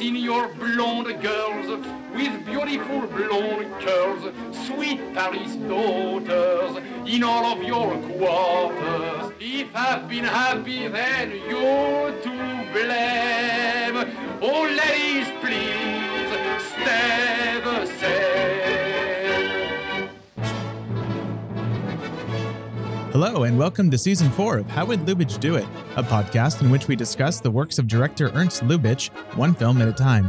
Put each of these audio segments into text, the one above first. senior blonde girls with beautiful blonde curls, sweet Paris daughters in all of your quarters. If I've been happy, then you're to blame. Oh, ladies, please, stay the same. Hello, and welcome to Season 4 of How Would Lubitsch Do It?, a podcast in which we discuss the works of director Ernst Lubitsch, one film at a time.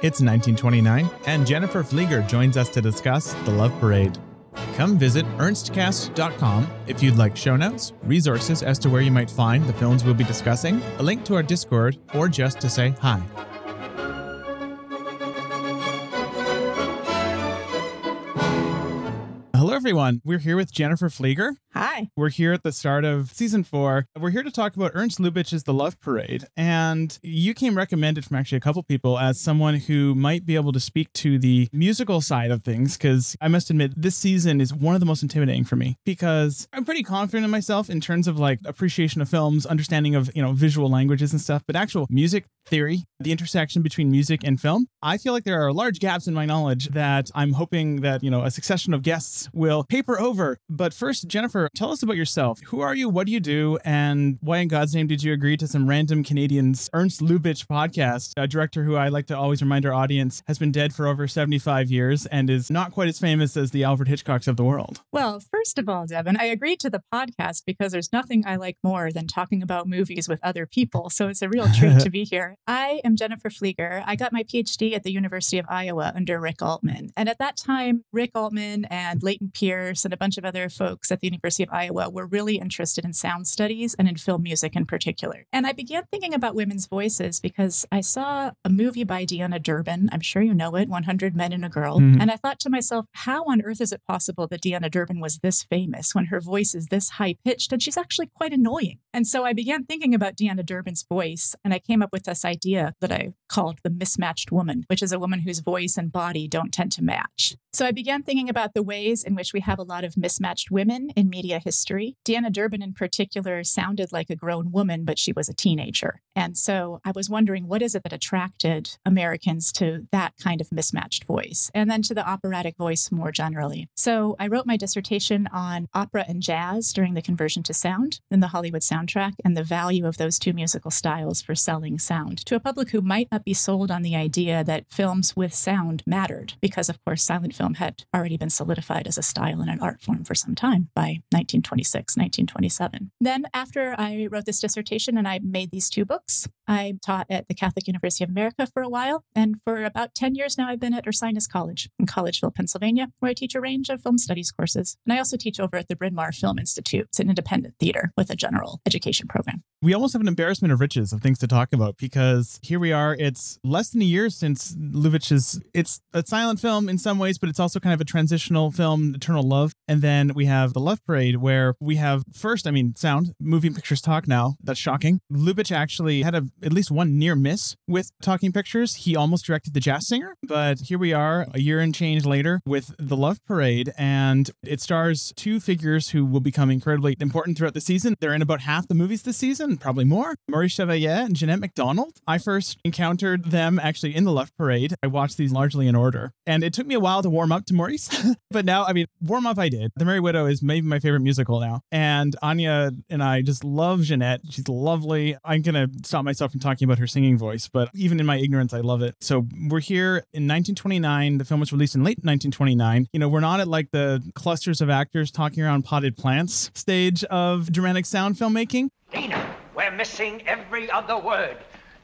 It's 1929, and Jennifer Fleeger joins us to discuss The Love Parade. Come visit ernstcast.com if you'd like show notes, resources as to where you might find the films we'll be discussing, a link to our Discord, or just to say hi. Hello, everyone. We're here with Jennifer Fleeger. Hi. We're here at the start of Season 4. We're here to talk about Ernst Lubitsch's The Love Parade. And you came recommended from actually a couple people as someone who might be able to speak to the musical side of things, because I must admit, this season is one of the most intimidating for me, because I'm pretty confident in myself in terms of like appreciation of films, understanding of, visual languages and stuff, but actual music theory, the intersection between music and film, I feel like there are large gaps in my knowledge that I'm hoping that, a succession of guests will paper over. But first, Jennifer, tell us about yourself. Who are you? What do you do? And why in God's name did you agree to some random Canadian's Ernst Lubitsch podcast, a director who I like to always remind our audience has been dead for over 75 years and is not quite as famous as the Alfred Hitchcocks of the world? Well, first of all, Devin, I agreed to the podcast because there's nothing I like more than talking about movies with other people. So it's a real treat to be here. I am Jennifer Fleeger. I got my PhD at the University of Iowa under Rick Altman. And at that time, Rick Altman and Leighton Pierce and a bunch of other folks at the University of Iowa were really interested in sound studies and in film music in particular. And I began thinking about women's voices because I saw a movie by Deanna Durbin. I'm sure you know it, 100 Men and a Girl. Mm-hmm. And I thought to myself, how on earth is it possible that Deanna Durbin was this famous when her voice is this high pitched and she's actually quite annoying? And so I began thinking about Deanna Durbin's voice, and I came up with this idea that I called the mismatched woman, which is a woman whose voice and body don't tend to match. So I began thinking about the ways in which we have a lot of mismatched women in media history. Deanna Durbin in particular sounded like a grown woman, but she was a teenager. And so I was wondering, what is it that attracted Americans to that kind of mismatched voice? And then to the operatic voice more generally. So I wrote my dissertation on opera and jazz during the conversion to sound in the Hollywood soundtrack and the value of those two musical styles for selling sound to a public who might not be sold on the idea that films with sound mattered, because of course silent film had already been solidified as a style and an art form for some time by 1926, 1927. Then after I wrote this dissertation and I made these two books, I taught at the Catholic University of America for a while, and for about 10 years now I've been at Ursinus College in Collegeville, Pennsylvania, where I teach a range of film studies courses. And I also teach over at the Bryn Mawr Film Institute. It's an independent theater with a general education program. We almost have an embarrassment of riches of things to talk about, because here we are. It's less than a year since Lubitsch's, it's a silent film in some ways, but it's also kind of a transitional film, Eternal Love. And then we have The Love Parade, where we have first, sound, moving pictures talk now. That's shocking. Lubitsch actually had at least one near miss with talking pictures. He almost directed The Jazz Singer, but here we are a year and change later with The Love Parade, and it stars two figures who will become incredibly important throughout the season. They're in about half the movies this season, probably more. Maurice Chevalier and Jeanette MacDonald. I first encountered them actually in The Love Parade. I watched these largely in order, and it took me a while to warm up to Maurice, but now, warm up I did. The Merry Widow is maybe my favorite musical now, and Anya and I just love Jeanette. She's lovely. I'm going to stop myself from talking about her singing voice, but even in my ignorance, I love it. So we're here in 1929. The film was released in late 1929. We're not at like the clusters of actors talking around potted plants stage of dramatic sound filmmaking. Dana, we're missing every other word.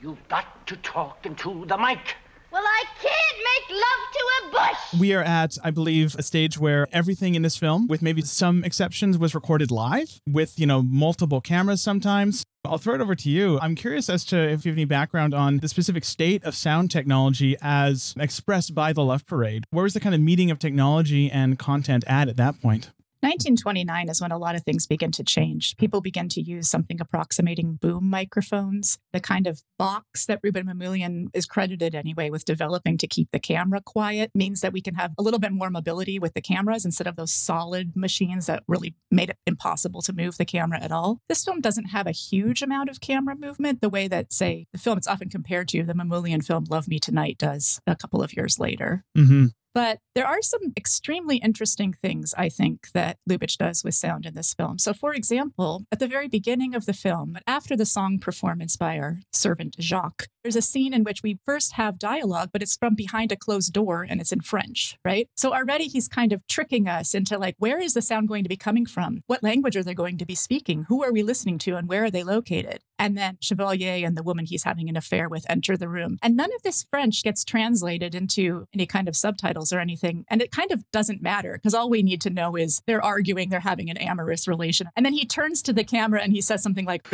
You've got to talk into the mic. Well, I can't make love to a bush. We are at, I believe, a stage where everything in this film, with maybe some exceptions, was recorded live with, multiple cameras sometimes. I'll throw it over to you. I'm curious as to if you have any background on the specific state of sound technology as expressed by The Love Parade. Where was the kind of meeting of technology and content at that point? 1929 is when a lot of things begin to change. People begin to use something approximating boom microphones, the kind of box that Ruben Mamoulian is credited anyway with developing to keep the camera quiet, means that we can have a little bit more mobility with the cameras instead of those solid machines that really made it impossible to move the camera at all. This film doesn't have a huge amount of camera movement the way that, say, the film it's often compared to, the Mamoulian film Love Me Tonight does a couple of years later. Mm-hmm. But there are some extremely interesting things, I think, that Lubitsch does with sound in this film. So, for example, at the very beginning of the film, after the song performance by our servant Jacques, there's a scene in which we first have dialogue, but it's from behind a closed door and it's in French, right? So already he's kind of tricking us into like, where is the sound going to be coming from? What language are they going to be speaking? Who are we listening to and where are they located? And then Chevalier and the woman he's having an affair with enter the room. And none of this French gets translated into any kind of subtitles or anything. And it kind of doesn't matter because all we need to know is they're arguing, they're having an amorous relation. And then he turns to the camera and he says something like,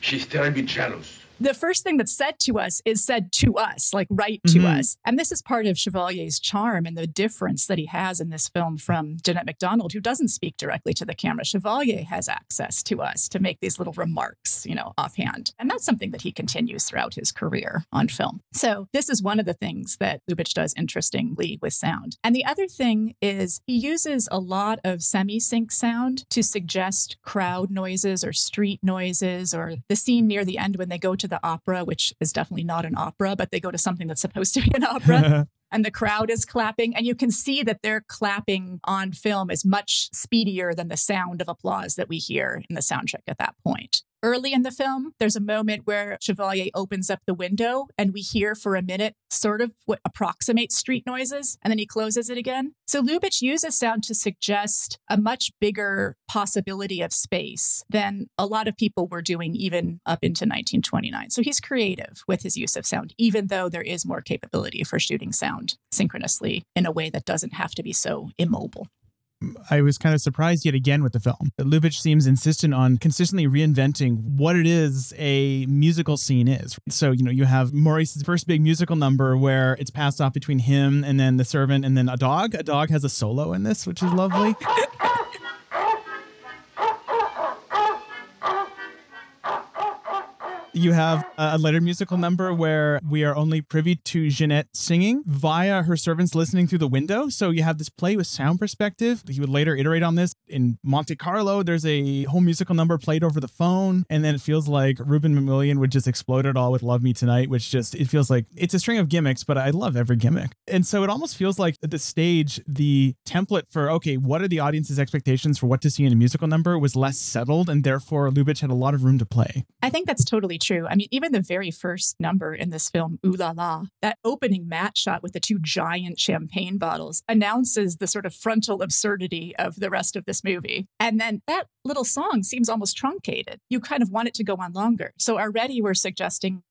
"She's terribly jealous." The first thing that's said to us is said to us, like right to mm-hmm. us. And this is part of Chevalier's charm and the difference that he has in this film from Jeanette MacDonald, who doesn't speak directly to the camera. Chevalier has access to us to make these little remarks, you know, offhand. And that's something that he continues throughout his career on film. So this is one of the things that Lubitsch does interestingly with sound. And the other thing is he uses a lot of semi-sync sound to suggest crowd noises or street noises, or the scene near the end when they go to the opera, which is definitely not an opera, but they go to something that's supposed to be an opera. And the crowd is clapping. And you can see that their clapping on film is much speedier than the sound of applause that we hear in the soundtrack at that point. Early in the film, there's a moment where Chevalier opens up the window and we hear for a minute sort of what approximates street noises, and then he closes it again. So Lubitsch uses sound to suggest a much bigger possibility of space than a lot of people were doing even up into 1929. So he's creative with his use of sound, even though there is more capability for shooting sound synchronously in a way that doesn't have to be so immobile. I was kind of surprised yet again with the film. Lubitsch seems insistent on consistently reinventing what it is a musical scene is. So, you know, you have Maurice's first big musical number where it's passed off between him and then the servant and then a dog. A dog has a solo in this, which is lovely. You have a later musical number where we are only privy to Jeanette singing via her servants listening through the window. So you have this play with sound perspective. He would later iterate on this. In Monte Carlo, there's a whole musical number played over the phone. And then it feels like Ruben Mamoulian would just explode it all with Love Me Tonight, which just, it feels like it's a string of gimmicks, but I love every gimmick. And so it almost feels like at this stage, the template for, okay, what are the audience's expectations for what to see in a musical number was less settled. And therefore, Lubitsch had a lot of room to play. I think that's totally true. I mean, even the very first number in this film, Ooh La La, that opening matte shot with the two giant champagne bottles announces the sort of frontal absurdity of the rest of this movie. And then that little song seems almost truncated. You kind of want it to go on longer. So already we're suggesting,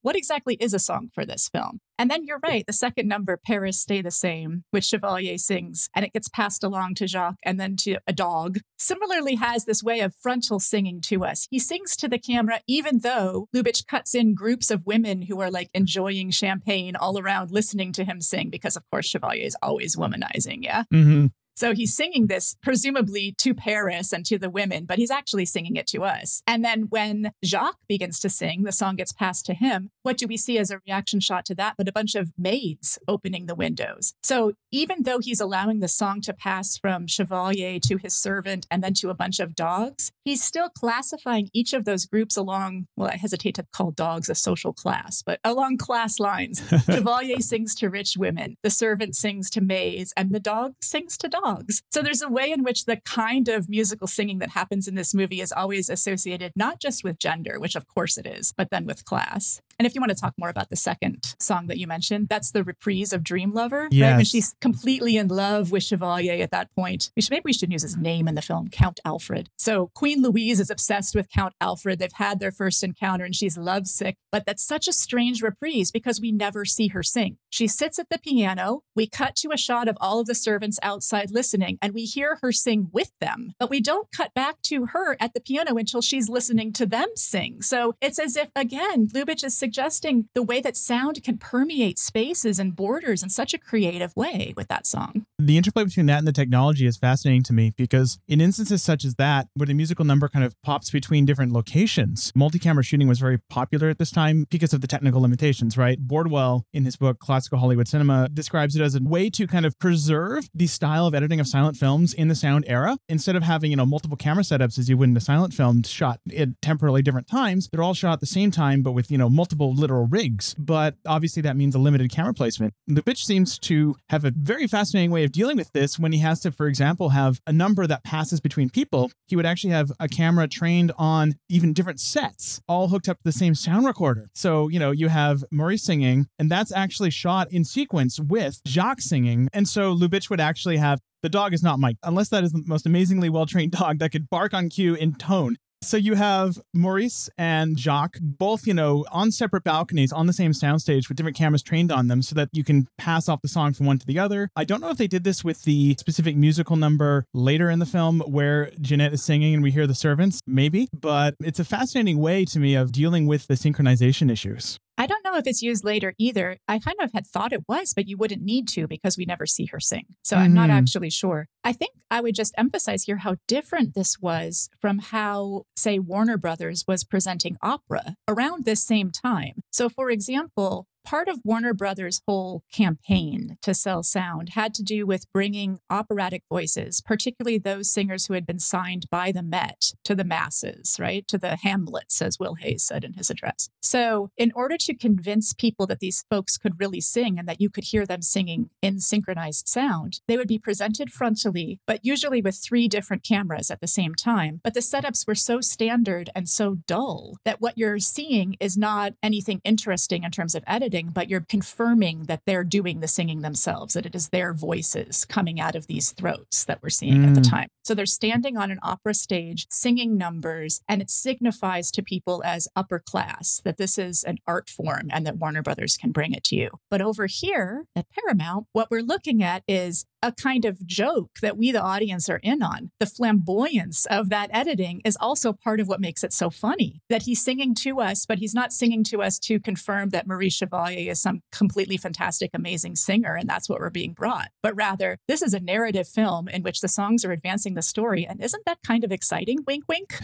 what exactly is a song for this film? And then you're right, the second number, Paris Stay the Same, which Chevalier sings, and it gets passed along to Jacques and then to a dog, similarly has this way of frontal singing to us. He sings to the camera, even though Lubitsch cuts in groups of women who are like enjoying champagne all around listening to him sing, because of course Chevalier is always womanizing, yeah? Mm-hmm. So he's singing this presumably to Paris and to the women, but he's actually singing it to us. And then when Jacques begins to sing, the song gets passed to him. What do we see as a reaction shot to that? But a bunch of maids opening the windows. So even though he's allowing the song to pass from Chevalier to his servant and then to a bunch of dogs, he's still classifying each of those groups along, well, I hesitate to call dogs a social class, but along class lines. Chevalier sings to rich women, the servant sings to maids, and the dog sings to dogs. So there's a way in which the kind of musical singing that happens in this movie is always associated not just with gender, which of course it is, but then with class. And if you want to talk more about the second song that you mentioned, that's the reprise of Dream Lover, yes. Right? When she's completely in love with Chevalier at that point. Maybe we should use his name in the film, Count Alfred. So Queen Louise is obsessed with Count Alfred. They've had their first encounter and she's lovesick. But that's such a strange reprise because we never see her sing. She sits at the piano. We cut to a shot of all of the servants outside listening and we hear her sing with them. But we don't cut back to her at the piano until she's listening to them sing. So it's as if, again, Lubitsch is suggesting the way that sound can permeate spaces and borders in such a creative way with that song. The interplay between that and the technology is fascinating to me, because in instances such as that, where the musical number kind of pops between different locations, multi-camera shooting was very popular at this time because of the technical limitations, right? Bordwell, in his book, Classical Hollywood Cinema, describes it as a way to kind of preserve the style of editing of silent films in the sound era. Instead of having, multiple camera setups as you would in a silent film shot at temporally different times, they're all shot at the same time, but with, multiple literal rigs. But obviously that means a limited camera placement. Lubitsch seems to have a very fascinating way of dealing with this when he has to, for example, have a number that passes between people. He would actually have a camera trained on even different sets, all hooked up to the same sound recorder. So, you have Maurice singing, and that's actually shot in sequence with Jacques singing. And so Lubitsch would actually have, the dog is not Mike, unless that is the most amazingly well-trained dog that could bark on cue in tone. So you have Maurice and Jacques both, on separate balconies on the same soundstage with different cameras trained on them so that you can pass off the song from one to the other. I don't know if they did this with the specific musical number later in the film where Jeanette is singing and we hear the servants, maybe, but it's a fascinating way to me of dealing with the synchronization issues. I don't know if it's used later either. I kind of had thought it was, but you wouldn't need to because we never see her sing. So I'm not actually sure. I think I would just emphasize here how different this was from how, say, Warner Brothers was presenting opera around this same time. So, for example, part of Warner Brothers' whole campaign to sell sound had to do with bringing operatic voices, particularly those singers who had been signed by the Met, to the masses, right? To the hamlets, as Will Hayes said in his address. So in order to convince people that these folks could really sing and that you could hear them singing in synchronized sound, they would be presented frontally, but usually with three different cameras at the same time. But the setups were so standard and so dull that what you're seeing is not anything interesting in terms of editing, but you're confirming that they're doing the singing themselves, that it is their voices coming out of these throats that we're seeing at the time. So they're standing on an opera stage, singing numbers, and it signifies to people as upper class that this is an art form and that Warner Brothers can bring it to you. But over here at Paramount, what we're looking at is a kind of joke that we, the audience, are in on. The flamboyance of that editing is also part of what makes it so funny, that he's singing to us, but he's not singing to us to confirm that Maurice Chevalier is some completely fantastic, amazing singer, and that's what we're being brought. But rather, this is a narrative film in which the songs are advancing the story, and isn't that kind of exciting? Wink, wink.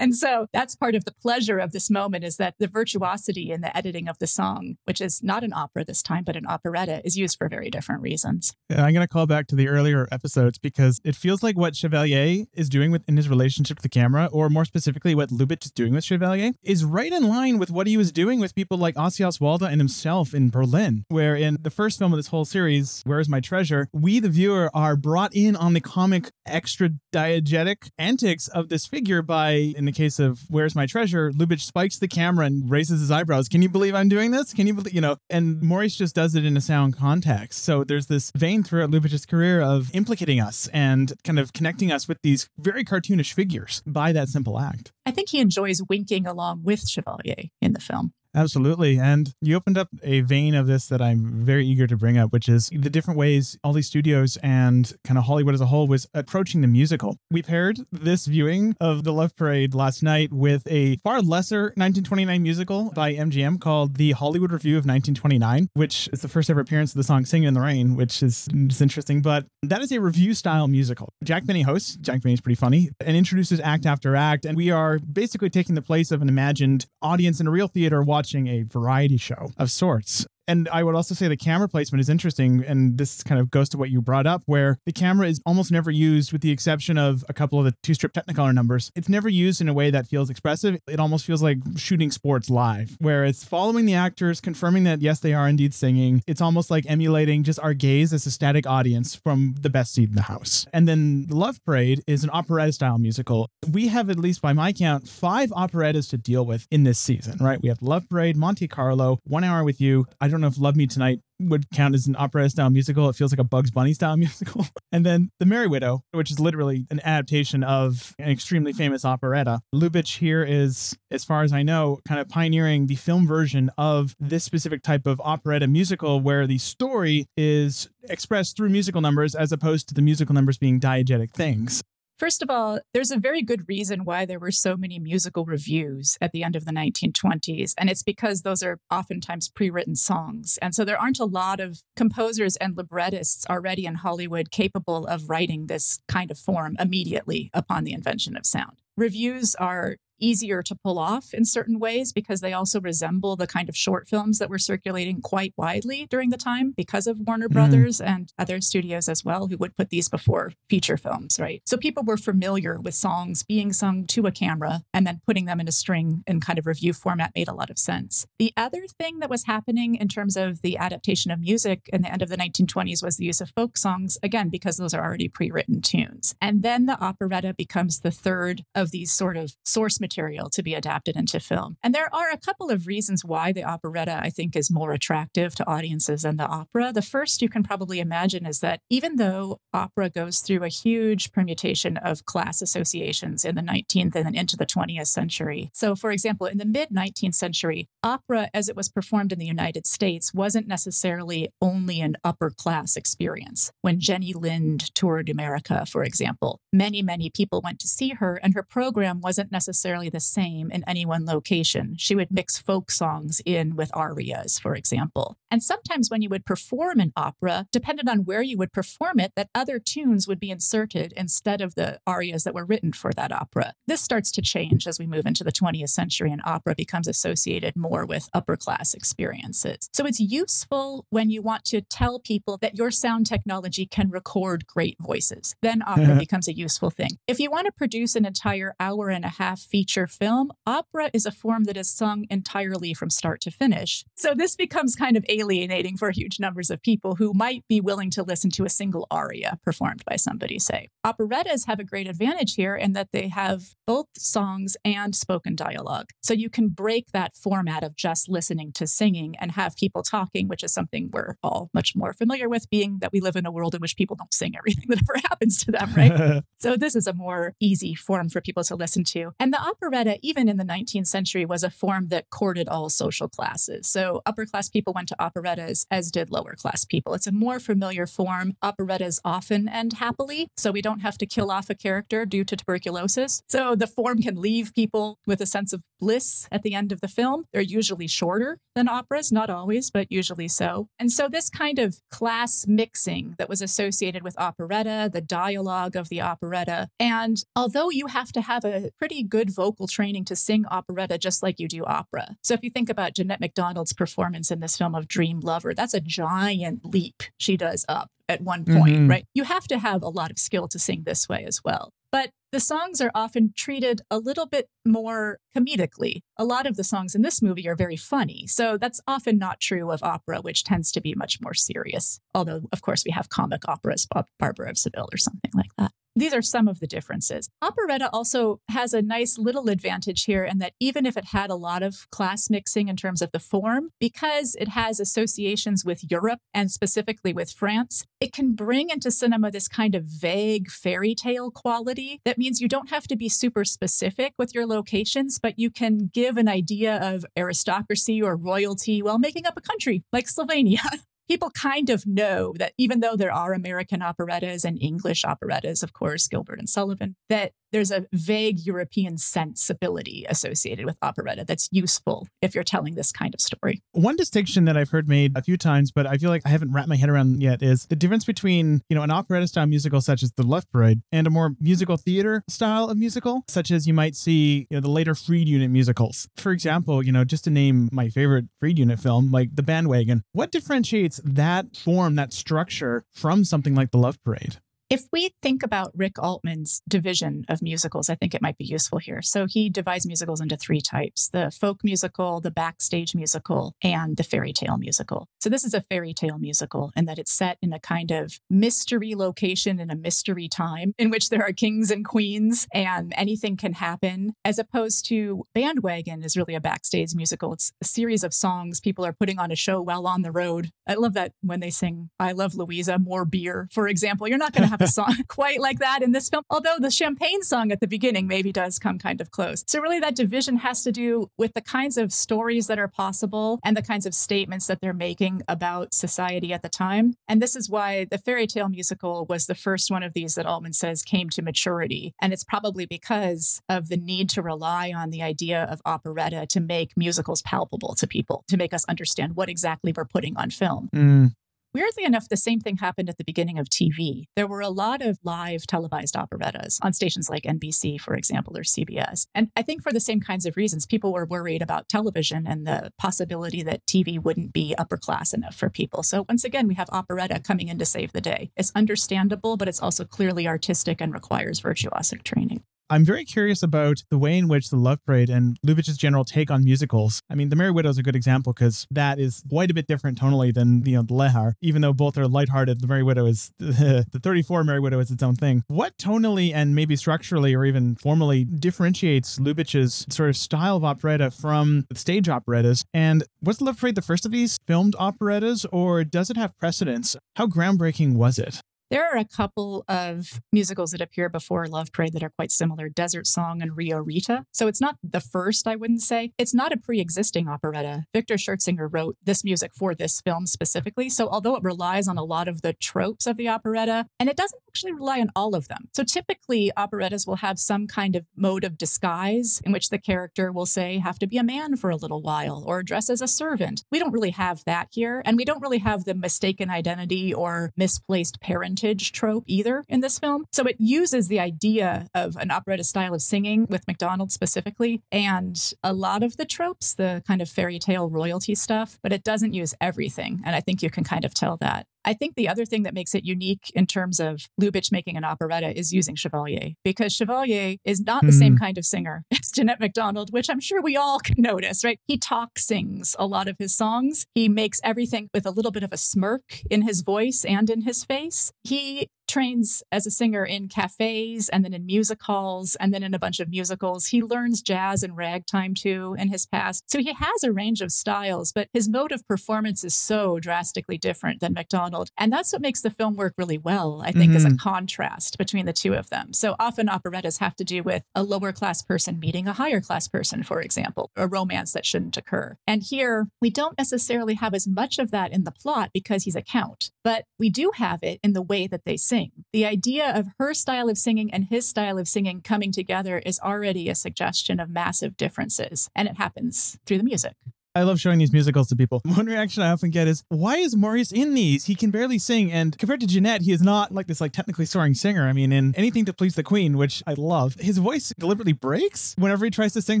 And so that's part of the pleasure of this moment, is that the virtuosity in the editing of the song, which is not an opera this time, but an operetta, is used for very different reasons. And I'm going to call back to the earlier episodes because it feels like what Chevalier is doing in his relationship to the camera, or more specifically what Lubitsch is doing with Chevalier, is right in line with what he was doing with people like Ossie Oswalda and himself in Berlin, where in the first film of this whole series, Where's My Treasure, we, the viewer, are brought in on the comic extra diegetic antics of this figure by... In the case of Where's My Treasure, Lubitsch spikes the camera and raises his eyebrows. Can you believe I'm doing this? Can you believe, and Maurice just does it in a sound context. So there's this vein throughout Lubitsch's career of implicating us and kind of connecting us with these very cartoonish figures by that simple act. I think he enjoys winking along with Chevalier in the film. Absolutely. And you opened up a vein of this that I'm very eager to bring up, which is the different ways all these studios and kind of Hollywood as a whole was approaching the musical. We paired this viewing of The Love Parade last night with a far lesser 1929 musical by MGM called The Hollywood Review of 1929, which is the first ever appearance of the song Singing in the Rain, which is interesting. But that is a review style musical. Jack Benny hosts. Jack Benny is pretty funny and introduces act after act. And we are basically taking the place of an imagined audience in a real theater watching a variety show of sorts. And I would also say the camera placement is interesting, and this kind of goes to what you brought up, where the camera is almost never used, with the exception of a couple of the two-strip Technicolor numbers. It's never used in a way that feels expressive. It almost feels like shooting sports live, where it's following the actors, confirming that, yes, they are indeed singing. It's almost like emulating just our gaze as a static audience from the best seat in the house. And then The Love Parade is an operetta-style musical. We have, at least by my count, 5 operettas to deal with in this season, right? We have Love Parade, Monte Carlo, One Hour With You. I don't know if Love Me Tonight would count as an opera-style musical. It feels like a Bugs Bunny-style musical. And then The Merry Widow, which is literally an adaptation of an extremely famous operetta. Lubitsch here is, as far as I know, kind of pioneering the film version of this specific type of operetta musical, where the story is expressed through musical numbers as opposed to the musical numbers being diegetic things. First of all, there's a very good reason why there were so many musical reviews at the end of the 1920s, and it's because those are oftentimes pre-written songs. And so there aren't a lot of composers and librettists already in Hollywood capable of writing this kind of form immediately upon the invention of sound. Reviews are easier to pull off in certain ways because they also resemble the kind of short films that were circulating quite widely during the time because of Warner Brothers and other studios as well, who would put these before feature films, right? So people were familiar with songs being sung to a camera, and then putting them in a string and kind of review format made a lot of sense. The other thing that was happening in terms of the adaptation of music in the end of the 1920s was the use of folk songs, again, because those are already pre-written tunes. And then the operetta becomes the third of these sort of source material to be adapted into film. And there are a couple of reasons why the operetta, I think, is more attractive to audiences than the opera. The first you can probably imagine is that even though opera goes through a huge permutation of class associations in the 19th and then into the 20th century. So, for example, in the mid-19th century, opera as it was performed in the United States wasn't necessarily only an upper class experience. When Jenny Lind toured America, for example, many, many people went to see her, and her program wasn't necessarily the same in any one location. She would mix folk songs in with arias, for example. And sometimes when you would perform an opera, depending on where you would perform it, that other tunes would be inserted instead of the arias that were written for that opera. This starts to change as we move into the 20th century and opera becomes associated more with upper class experiences. So it's useful when you want to tell people that your sound technology can record great voices. Then opera becomes a useful thing. If you want to produce an entire hour and a half feature film, opera is a form that is sung entirely from start to finish. So this becomes kind of alienating for huge numbers of people who might be willing to listen to a single aria performed by somebody, say. Operettas have a great advantage here in that they have both songs and spoken dialogue. So you can break that format of just listening to singing and have people talking, which is something we're all much more familiar with, being that we live in a world in which people don't sing everything that ever happens to them, right? So this is a more easy form for people to listen to. And the operetta, even in the 19th century, was a form that courted all social classes. So upper class people went to operettas, as did lower class people. It's a more familiar form. Operettas often end happily, so we don't have to kill off a character due to tuberculosis. So the form can leave people with a sense of bliss at the end of the film. They're usually shorter than operas, not always, but usually so. And so this kind of class mixing that was associated with operetta, the dialogue of the operetta, and although you have to have a pretty good vocal training to sing operetta just like you do opera. So if you think about Jeanette MacDonald's performance in this film of Dream Lover, that's a giant leap she does up at one point, right? You have to have a lot of skill to sing this way as well. But the songs are often treated a little bit more comedically. A lot of the songs in this movie are very funny. So that's often not true of opera, which tends to be much more serious. Although, of course, we have comic operas, Barbara of Seville or something like that. These are some of the differences. Operetta also has a nice little advantage here in that even if it had a lot of class mixing in terms of the form, because it has associations with Europe and specifically with France, it can bring into cinema this kind of vague fairy tale quality. That means you don't have to be super specific with your locations, but you can give an idea of aristocracy or royalty while making up a country like Slovenia. People kind of know that even though there are American operettas and English operettas, of course, Gilbert and Sullivan, that there's a vague European sensibility associated with operetta that's useful if you're telling this kind of story. One distinction that I've heard made a few times, but I feel like I haven't wrapped my head around yet, is the difference between, you know, an operetta style musical such as The Love Parade and a more musical theater style of musical, such as you might see, you know, the later Freed Unit musicals. For example, you know, just to name my favorite Freed Unit film, like The Bandwagon, what differentiates that form, that structure from something like The Love Parade? If we think about Rick Altman's division of musicals, I think it might be useful here. So he divides musicals into three types: the folk musical, the backstage musical, and the fairy tale musical. So this is a fairy tale musical in that it's set in a kind of mystery location in a mystery time in which there are kings and queens and anything can happen, as opposed to Bandwagon is really a backstage musical. It's a series of songs people are putting on a show while on the road. I love that when they sing I Love Louisa, More Beer, for example. You're not going to have the song quite like that in this film, although the champagne song at the beginning maybe does come kind of close. So really that division has to do with the kinds of stories that are possible and the kinds of statements that they're making about society at the time. And this is why the fairy tale musical was the first one of these that Altman says came to maturity. And it's probably because of the need to rely on the idea of operetta to make musicals palpable to people, to make us understand what exactly we're putting on film. Mm. Weirdly enough, the same thing happened at the beginning of TV. There were a lot of live televised operettas on stations like NBC, for example, or CBS. And I think for the same kinds of reasons, people were worried about television and the possibility that TV wouldn't be upper class enough for people. So once again, we have operetta coming in to save the day. It's understandable, but it's also clearly artistic and requires virtuosic training. I'm very curious about the way in which The Love Parade and Lubitsch's general take on musicals. I mean, The Merry Widow is a good example because that is quite a bit different tonally than, The Lehar. Even though both are lighthearted, The Merry Widow is, the 34 Merry Widow is its own thing. What tonally and maybe structurally or even formally differentiates Lubitsch's sort of style of operetta from stage operettas? And was The Love Parade the first of these filmed operettas, or does it have precedence? How groundbreaking was it? There are a couple of musicals that appear before Love Parade that are quite similar, Desert Song and Rio Rita. So it's not the first, I wouldn't say. It's not a pre-existing operetta. Victor Schertzinger wrote this music for this film specifically. So although it relies on a lot of the tropes of the operetta, and it doesn't actually rely on all of them. So typically operettas will have some kind of mode of disguise in which the character will say, have to be a man for a little while or dress as a servant. We don't really have that here. And we don't really have the mistaken identity or misplaced parent trope either in this film. So it uses the idea of an operetta style of singing with MacDonald specifically, and a lot of the tropes, the kind of fairy tale royalty stuff, but it doesn't use everything. And I think you can kind of tell that. I think the other thing that makes it unique in terms of Lubitsch making an operetta is using Chevalier, because Chevalier is not the same kind of singer as Jeanette MacDonald, which I'm sure we all can notice, right? He talk sings a lot of his songs. He makes everything with a little bit of a smirk in his voice and in his face. He trains as a singer in cafes and then in music halls and then in a bunch of musicals. He learns jazz and ragtime too in his past. So he has a range of styles, but his mode of performance is so drastically different than MacDonald. And that's what makes the film work really well, I think, is a contrast between the two of them. So often operettas have to do with a lower class person meeting a higher class person, for example, a romance that shouldn't occur. And here we don't necessarily have as much of that in the plot because he's a count, but we do have it in the way that they sing. The idea of her style of singing and his style of singing coming together is already a suggestion of massive differences, and it happens through the music. I love showing these musicals to people. One reaction I often get is, why is Maurice in these? He can barely sing. And compared to Jeanette, he is not like this technically soaring singer. I mean, in Anything to Please the Queen, which I love, his voice deliberately breaks. Whenever he tries to sing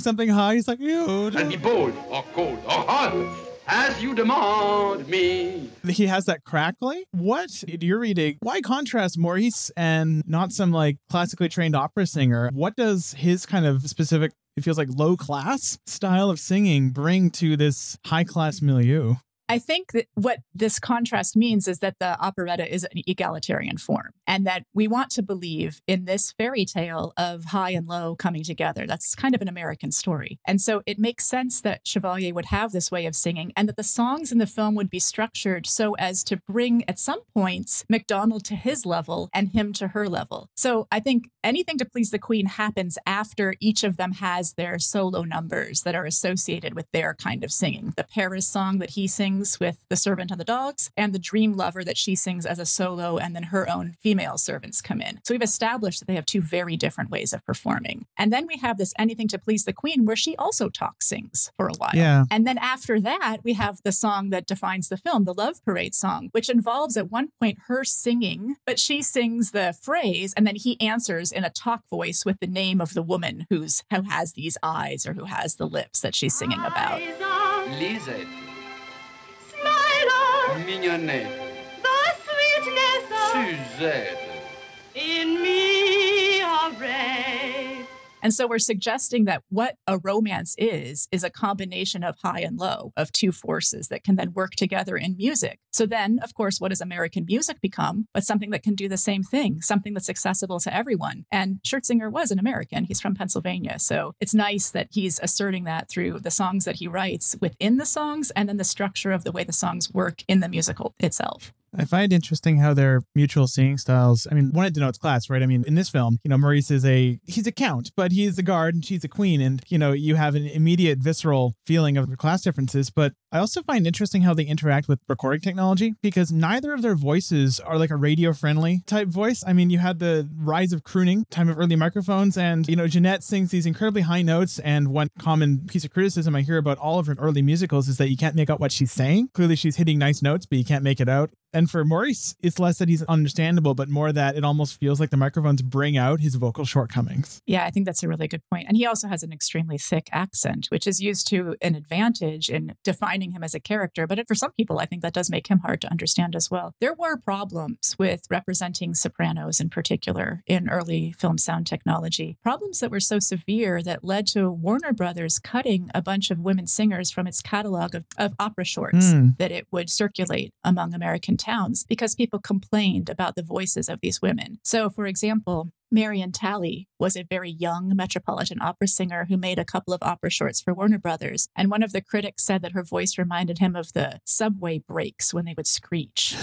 something high, he's like, you be bold or cold or hard. As you demand me. He has that crackly. What, in your reading, why contrast Maurice and not some classically trained opera singer? What does his kind of specific, it feels like low class style of singing bring to this high class milieu? I think that what this contrast means is that the operetta is an egalitarian form, and that we want to believe in this fairy tale of high and low coming together. That's kind of an American story. And so it makes sense that Chevalier would have this way of singing, and that the songs in the film would be structured so as to bring, at some points, MacDonald to his level and him to her level. So I think Anything to Please the Queen happens after each of them has their solo numbers that are associated with their kind of singing. The Paris song that he sings with the servant and the dogs, and the dream lover that she sings as a solo, and then her own female servants come in. So we've established that they have two very different ways of performing. And then we have this Anything to Please the Queen, where she also sings for a while. Yeah. And then after that, we have the song that defines the film, the Love Parade song, which involves at one point her singing, but she sings the phrase, and then he answers in a talk voice with the name of the woman who has these eyes or who has the lips that she's singing about. Lizette. Mignonette. The sweetness of Suzette. In me are brave. And so we're suggesting that what a romance is a combination of high and low, of two forces that can then work together in music. So then, of course, what does American music become? But something that can do the same thing, something that's accessible to everyone. And Schertzinger was an American. He's from Pennsylvania. So it's nice that he's asserting that through the songs that he writes within the songs and then the structure of the way the songs work in the musical itself. I find interesting how their mutual seeing styles, I mean, one, it denotes class, right? I mean, in this film, you know, Maurice is he's a count, but he's a guard and she's a queen. And, you know, you have an immediate visceral feeling of the class differences. But I also find interesting how they interact with recording technology, because neither of their voices are like a radio friendly type voice. I mean, you had the rise of crooning, time of early microphones. And, you know, Jeanette sings these incredibly high notes. And one common piece of criticism I hear about all of her early musicals is that you can't make out what she's saying. Clearly, she's hitting nice notes, but you can't make it out. And for Maurice, it's less that he's understandable, but more that it almost feels like the microphones bring out his vocal shortcomings. Yeah, I think that's a really good point. And he also has an extremely thick accent, which is used to an advantage in defining him as a character. But for some people, I think that does make him hard to understand as well. There were problems with representing sopranos in particular in early film sound technology, problems that were so severe that led to Warner Brothers cutting a bunch of women singers from its catalog of opera shorts that it would circulate among American towns because people complained about the voices of these women. So, for example, Marion Talley was a very young Metropolitan Opera singer who made a couple of opera shorts for Warner Brothers. And one of the critics said that her voice reminded him of the subway brakes when they would screech.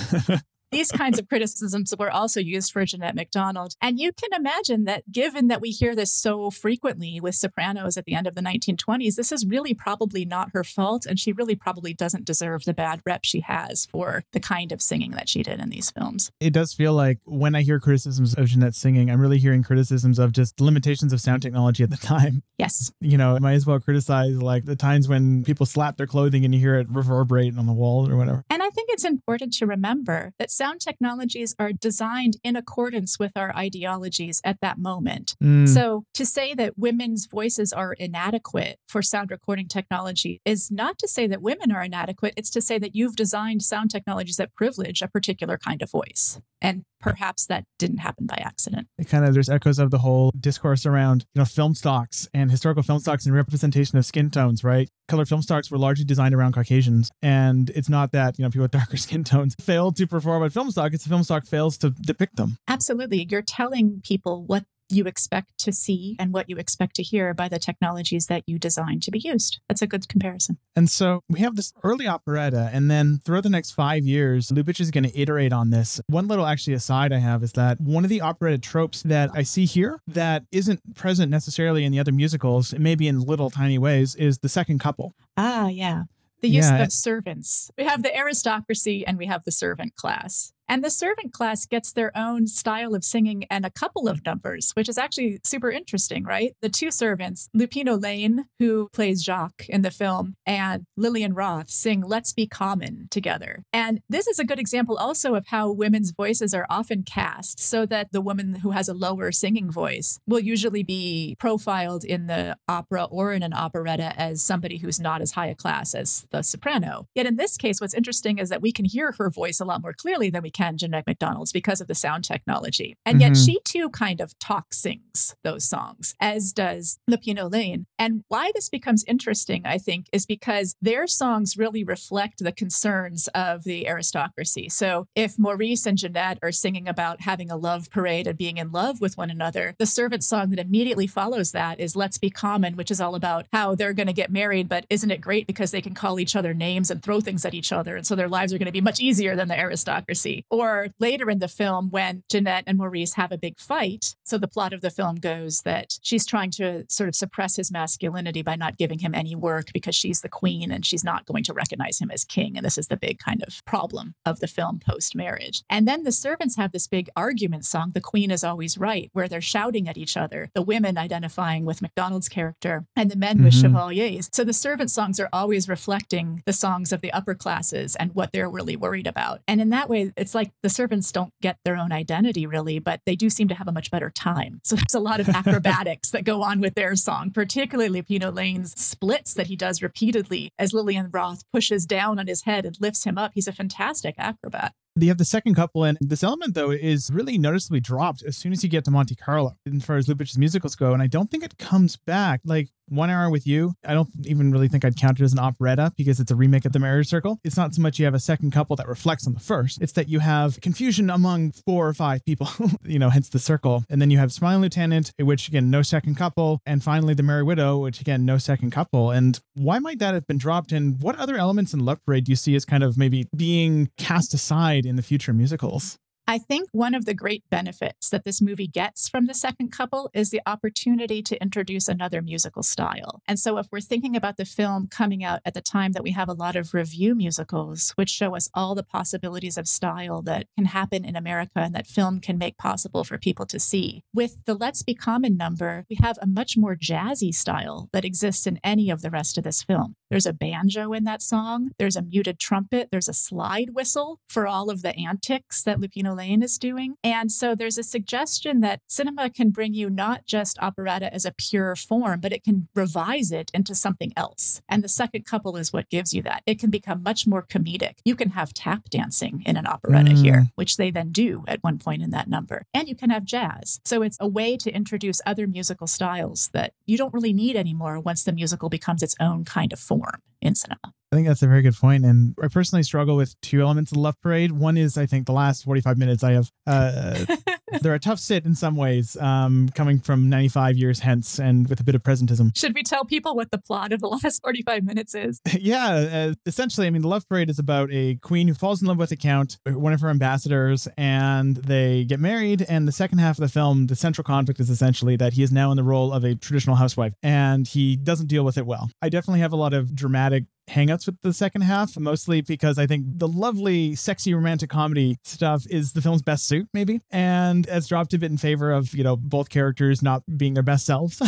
These kinds of criticisms were also used for Jeanette MacDonald. And you can imagine that given that we hear this so frequently with sopranos at the end of the 1920s, this is really probably not her fault. And she really probably doesn't deserve the bad rep she has for the kind of singing that she did in these films. It does feel like when I hear criticisms of Jeanette singing, I'm really hearing criticisms of just limitations of sound technology at the time. Yes. You know, I might as well criticize like the times when people slap their clothing and you hear it reverberate on the wall or whatever. And I think it's important to remember that sound technologies are designed in accordance with our ideologies at that moment. So to say that women's voices are inadequate for sound recording technology is not to say that women are inadequate. It's to say that you've designed sound technologies that privilege a particular kind of voice. And perhaps that didn't happen by accident. It kind of, there's echoes of the whole discourse around, you know, film stocks and historical film stocks and representation of skin tones, right? Color film stocks were largely designed around Caucasians. And it's not that, you know, people with darker skin tones failed to perform at film stock. It's the film stock fails to depict them. Absolutely. You're telling people what you expect to see and what you expect to hear by the technologies that you design to be used. That's a good comparison. And so we have this early operetta, and then throughout the next 5 years, Lubitsch is going to iterate on this. One little actually aside I have is that one of the operetta tropes that I see here that isn't present necessarily in the other musicals, maybe in little tiny ways, is the second couple. Ah, yeah. The use of servants. We have the aristocracy and we have the servant class. And the servant class gets their own style of singing and a couple of numbers, which is actually super interesting, right? The two servants, Lupino Lane, who plays Jacques in the film, and Lillian Roth sing Let's Be Common together. And this is a good example also of how women's voices are often cast so that the woman who has a lower singing voice will usually be profiled in the opera or in an operetta as somebody who's not as high a class as the soprano. Yet in this case, what's interesting is that we can hear her voice a lot more clearly than we can Jeanette MacDonald's because of the sound technology. And yet she too kind of sings those songs, as does Lupino Lane. And why this becomes interesting, I think, is because their songs really reflect the concerns of the aristocracy. So if Maurice and Jeanette are singing about having a love parade and being in love with one another, the servant song that immediately follows that is Let's Be Common, which is all about how they're going to get married, but isn't it great because they can call each other names and throw things at each other. And so their lives are going to be much easier than the aristocracy. Or later in the film when Jeanette and Maurice have a big fight. So the plot of the film goes that she's trying to sort of suppress his masculinity by not giving him any work because she's the queen and she's not going to recognize him as king. And this is the big kind of problem of the film post-marriage. And then the servants have this big argument song, The Queen Is Always Right, where they're shouting at each other, the women identifying with MacDonald's character and the men with Chevaliers. So the servant songs are always reflecting the songs of the upper classes and what they're really worried about. And in that way, it's like the servants don't get their own identity really, but they do seem to have a much better time. So there's a lot of acrobatics that go on with their song, particularly Lupino Lane's splits that he does repeatedly as Lillian Roth pushes down on his head and lifts him up. He's a fantastic acrobat. You have the second couple, and this element, though, is really noticeably dropped as soon as you get to Monte Carlo, as far as Lubitsch's musicals go, and I don't think it comes back. Like, One Hour With You, I don't even really think I'd count it as an operetta because it's a remake of The Marriage Circle. It's not so much you have a second couple that reflects on the first. It's that you have confusion among 4 or 5 people, you know, hence the circle. And then you have Smiling Lieutenant, which, again, no second couple. And finally, The Merry Widow, which, again, no second couple. And why might that have been dropped? And what other elements in Love Parade do you see as kind of maybe being cast aside in the future musicals? I think one of the great benefits that this movie gets from the second couple is the opportunity to introduce another musical style. And so if we're thinking about the film coming out at the time that we have a lot of revue musicals, which show us all the possibilities of style that can happen in America and that film can make possible for people to see. With the Let's Be Common number, we have a much more jazzy style that exists in any of the rest of this film. There's a banjo in that song. There's a muted trumpet. There's a slide whistle for all of the antics that Lupino Lane is doing. And so there's a suggestion that cinema can bring you not just operetta as a pure form, but it can revise it into something else. And the second couple is what gives you that. It can become much more comedic. You can have tap dancing in an operetta here, which they then do at one point in that number. And you can have jazz. So it's a way to introduce other musical styles that you don't really need anymore once the musical becomes its own kind of form. In cinema. I think that's a very good point. And I personally struggle with 2 elements of Love Parade. One is, I think, the last 45 minutes I have. They're a tough sit in some ways, coming from 95 years hence and with a bit of presentism. Should we tell people what the plot of the last 45 minutes is? Yeah. Essentially, I mean, the Love Parade is about a queen who falls in love with a count, one of her ambassadors, and they get married. And the second half of the film, the central conflict is essentially that he is now in the role of a traditional housewife and he doesn't deal with it well. I definitely have a lot of dramatic hangups with the second half, mostly because I think the lovely, sexy, romantic comedy stuff is the film's best suit, maybe, and has dropped a bit in favor of, you know, both characters not being their best selves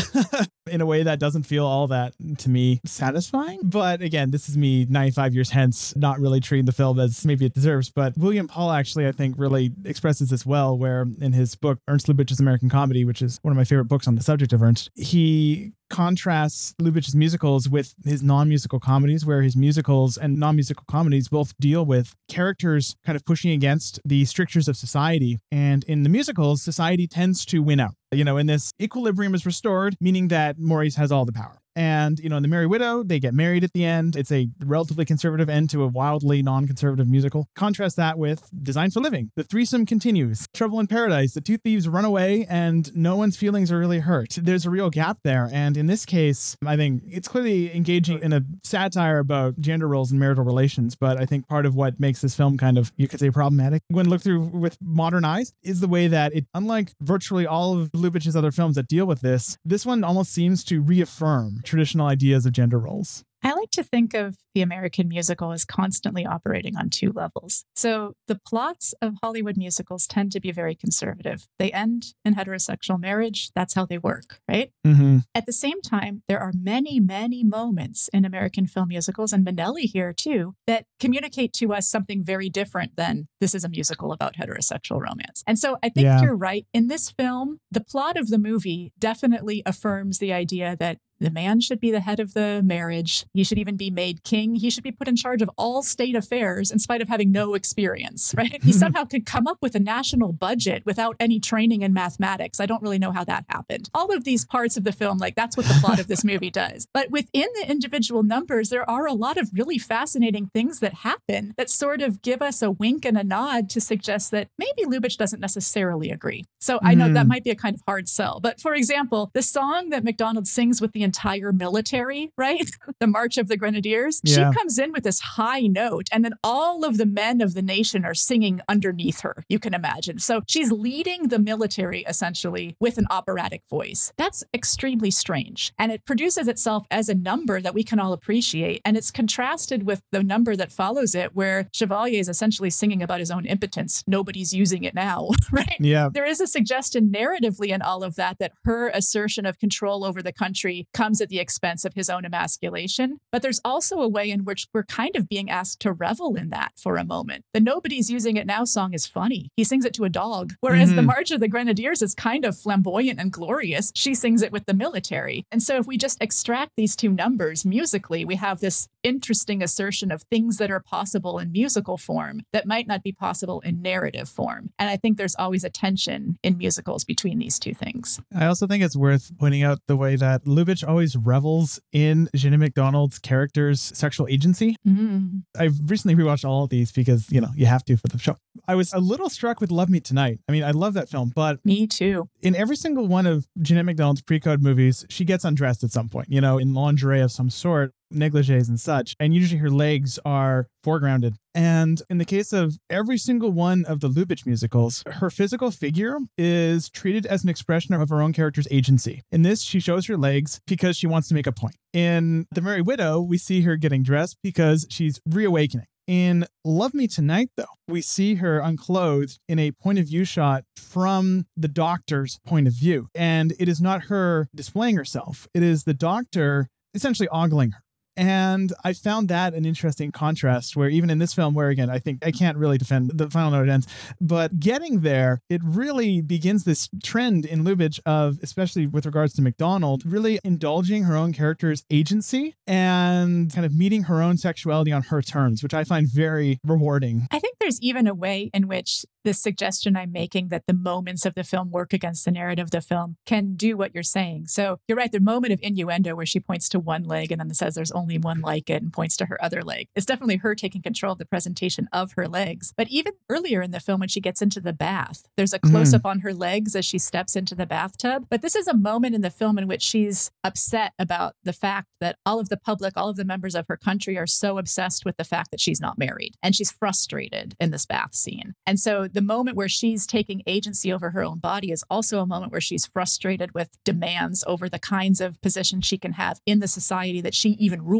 in a way that doesn't feel all that, to me, satisfying. But again, this is me 95 years hence, not really treating the film as maybe it deserves. But William Paul actually, I think, really expresses this well, where in his book, Ernst Lubitsch's American Comedy, which is one of my favorite books on the subject of Ernst, he contrasts Lubitsch's musicals with his non-musical comedies, where his musicals and non-musical comedies both deal with characters kind of pushing against the strictures of society. And in the musicals, society tends to win out. You know, in this, equilibrium is restored, meaning that Maurice has all the power. And, you know, in The Merry Widow, they get married at the end. It's a relatively conservative end to a wildly non-conservative musical. Contrast that with Designed for Living. The threesome continues. Trouble in Paradise. The 2 thieves run away and no one's feelings are really hurt. There's a real gap there. And in this case, I think it's clearly engaging in a satire about gender roles and marital relations. But I think part of what makes this film kind of, you could say, problematic when looked through with modern eyes is the way that it, unlike virtually all of Lubitsch's other films that deal with this, this one almost seems to reaffirm traditional ideas of gender roles. I like to think of the American musical as constantly operating on 2 levels. So the plots of Hollywood musicals tend to be very conservative. They end in heterosexual marriage. That's how they work, right? Mm-hmm. At the same time, there are many, many moments in American film musicals, and Minnelli here too, that communicate to us something very different than this is a musical about heterosexual romance. And so I think you're right. In this film, the plot of the movie definitely affirms the idea that the man should be the head of the marriage. He should even be made king. He should be put in charge of all state affairs in spite of having no experience, right? He somehow could come up with a national budget without any training in mathematics. I don't really know how that happened. All of these parts of the film, like that's what the plot of this movie does. But within the individual numbers, there are a lot of really fascinating things that happen that sort of give us a wink and a nod to suggest that maybe Lubitsch doesn't necessarily agree. So I know that might be a kind of hard sell. But for example, the song that MacDonald sings with the entire military, right? The March of the Grenadiers. Yeah. She comes in with this high note and then all of the men of the nation are singing underneath her, you can imagine. So she's leading the military essentially with an operatic voice. That's extremely strange. And it produces itself as a number that we can all appreciate. And it's contrasted with the number that follows it where Chevalier is essentially singing about his own impotence. Nobody's using it now, right? Yeah. There is a suggestion narratively in all of that, that her assertion of control over the country comes at the expense of his own emasculation. But there's also a way in which we're kind of being asked to revel in that for a moment. The Nobody's Using It Now song is funny. He sings it to a dog, whereas the March of the Grenadiers is kind of flamboyant and glorious. She sings it with the military. And so if we just extract these 2 numbers musically, we have this interesting assertion of things that are possible in musical form that might not be possible in narrative form. And I think there's always a tension in musicals between these two things. I also think it's worth pointing out the way that Lubitsch always revels in Jeanette MacDonald's character's sexual agency. Mm-hmm. I've recently rewatched all of these because, you know, you have to for the show. I was a little struck with Love Me Tonight. I mean, I love that film, but... Me too. In every single one of Jeanette MacDonald's pre-code movies, she gets undressed at some point, you know, in lingerie of some sort, negligees and such. And usually her legs are foregrounded. And in the case of every single one of the Lubitsch musicals, her physical figure is treated as an expression of her own character's agency. In this, she shows her legs because she wants to make a point. In The Merry Widow, we see her getting dressed because she's reawakening. In Love Me Tonight, though, we see her unclothed in a point of view shot from the doctor's point of view. And it is not her displaying herself. It is the doctor essentially ogling her. And I found that an interesting contrast where even in this film where, again, I think I can't really defend the final note ends, but getting there, it really begins this trend in Lubitsch of, especially with regards to MacDonald, really indulging her own character's agency and kind of meeting her own sexuality on her terms, which I find very rewarding. I think there's even a way in which the suggestion I'm making that the moments of the film work against the narrative of the film can do what you're saying. So you're right, the moment of innuendo where she points to one leg and then says there's only one like it and points to her other leg. It's definitely her taking control of the presentation of her legs. But even earlier in the film, when she gets into the bath, there's a close-up on her legs as she steps into the bathtub. But this is a moment in the film in which she's upset about the fact that all of the public, all of the members of her country are so obsessed with the fact that she's not married. And she's frustrated in this bath scene. And so the moment where she's taking agency over her own body is also a moment where she's frustrated with demands over the kinds of positions she can have in the society that she even rules.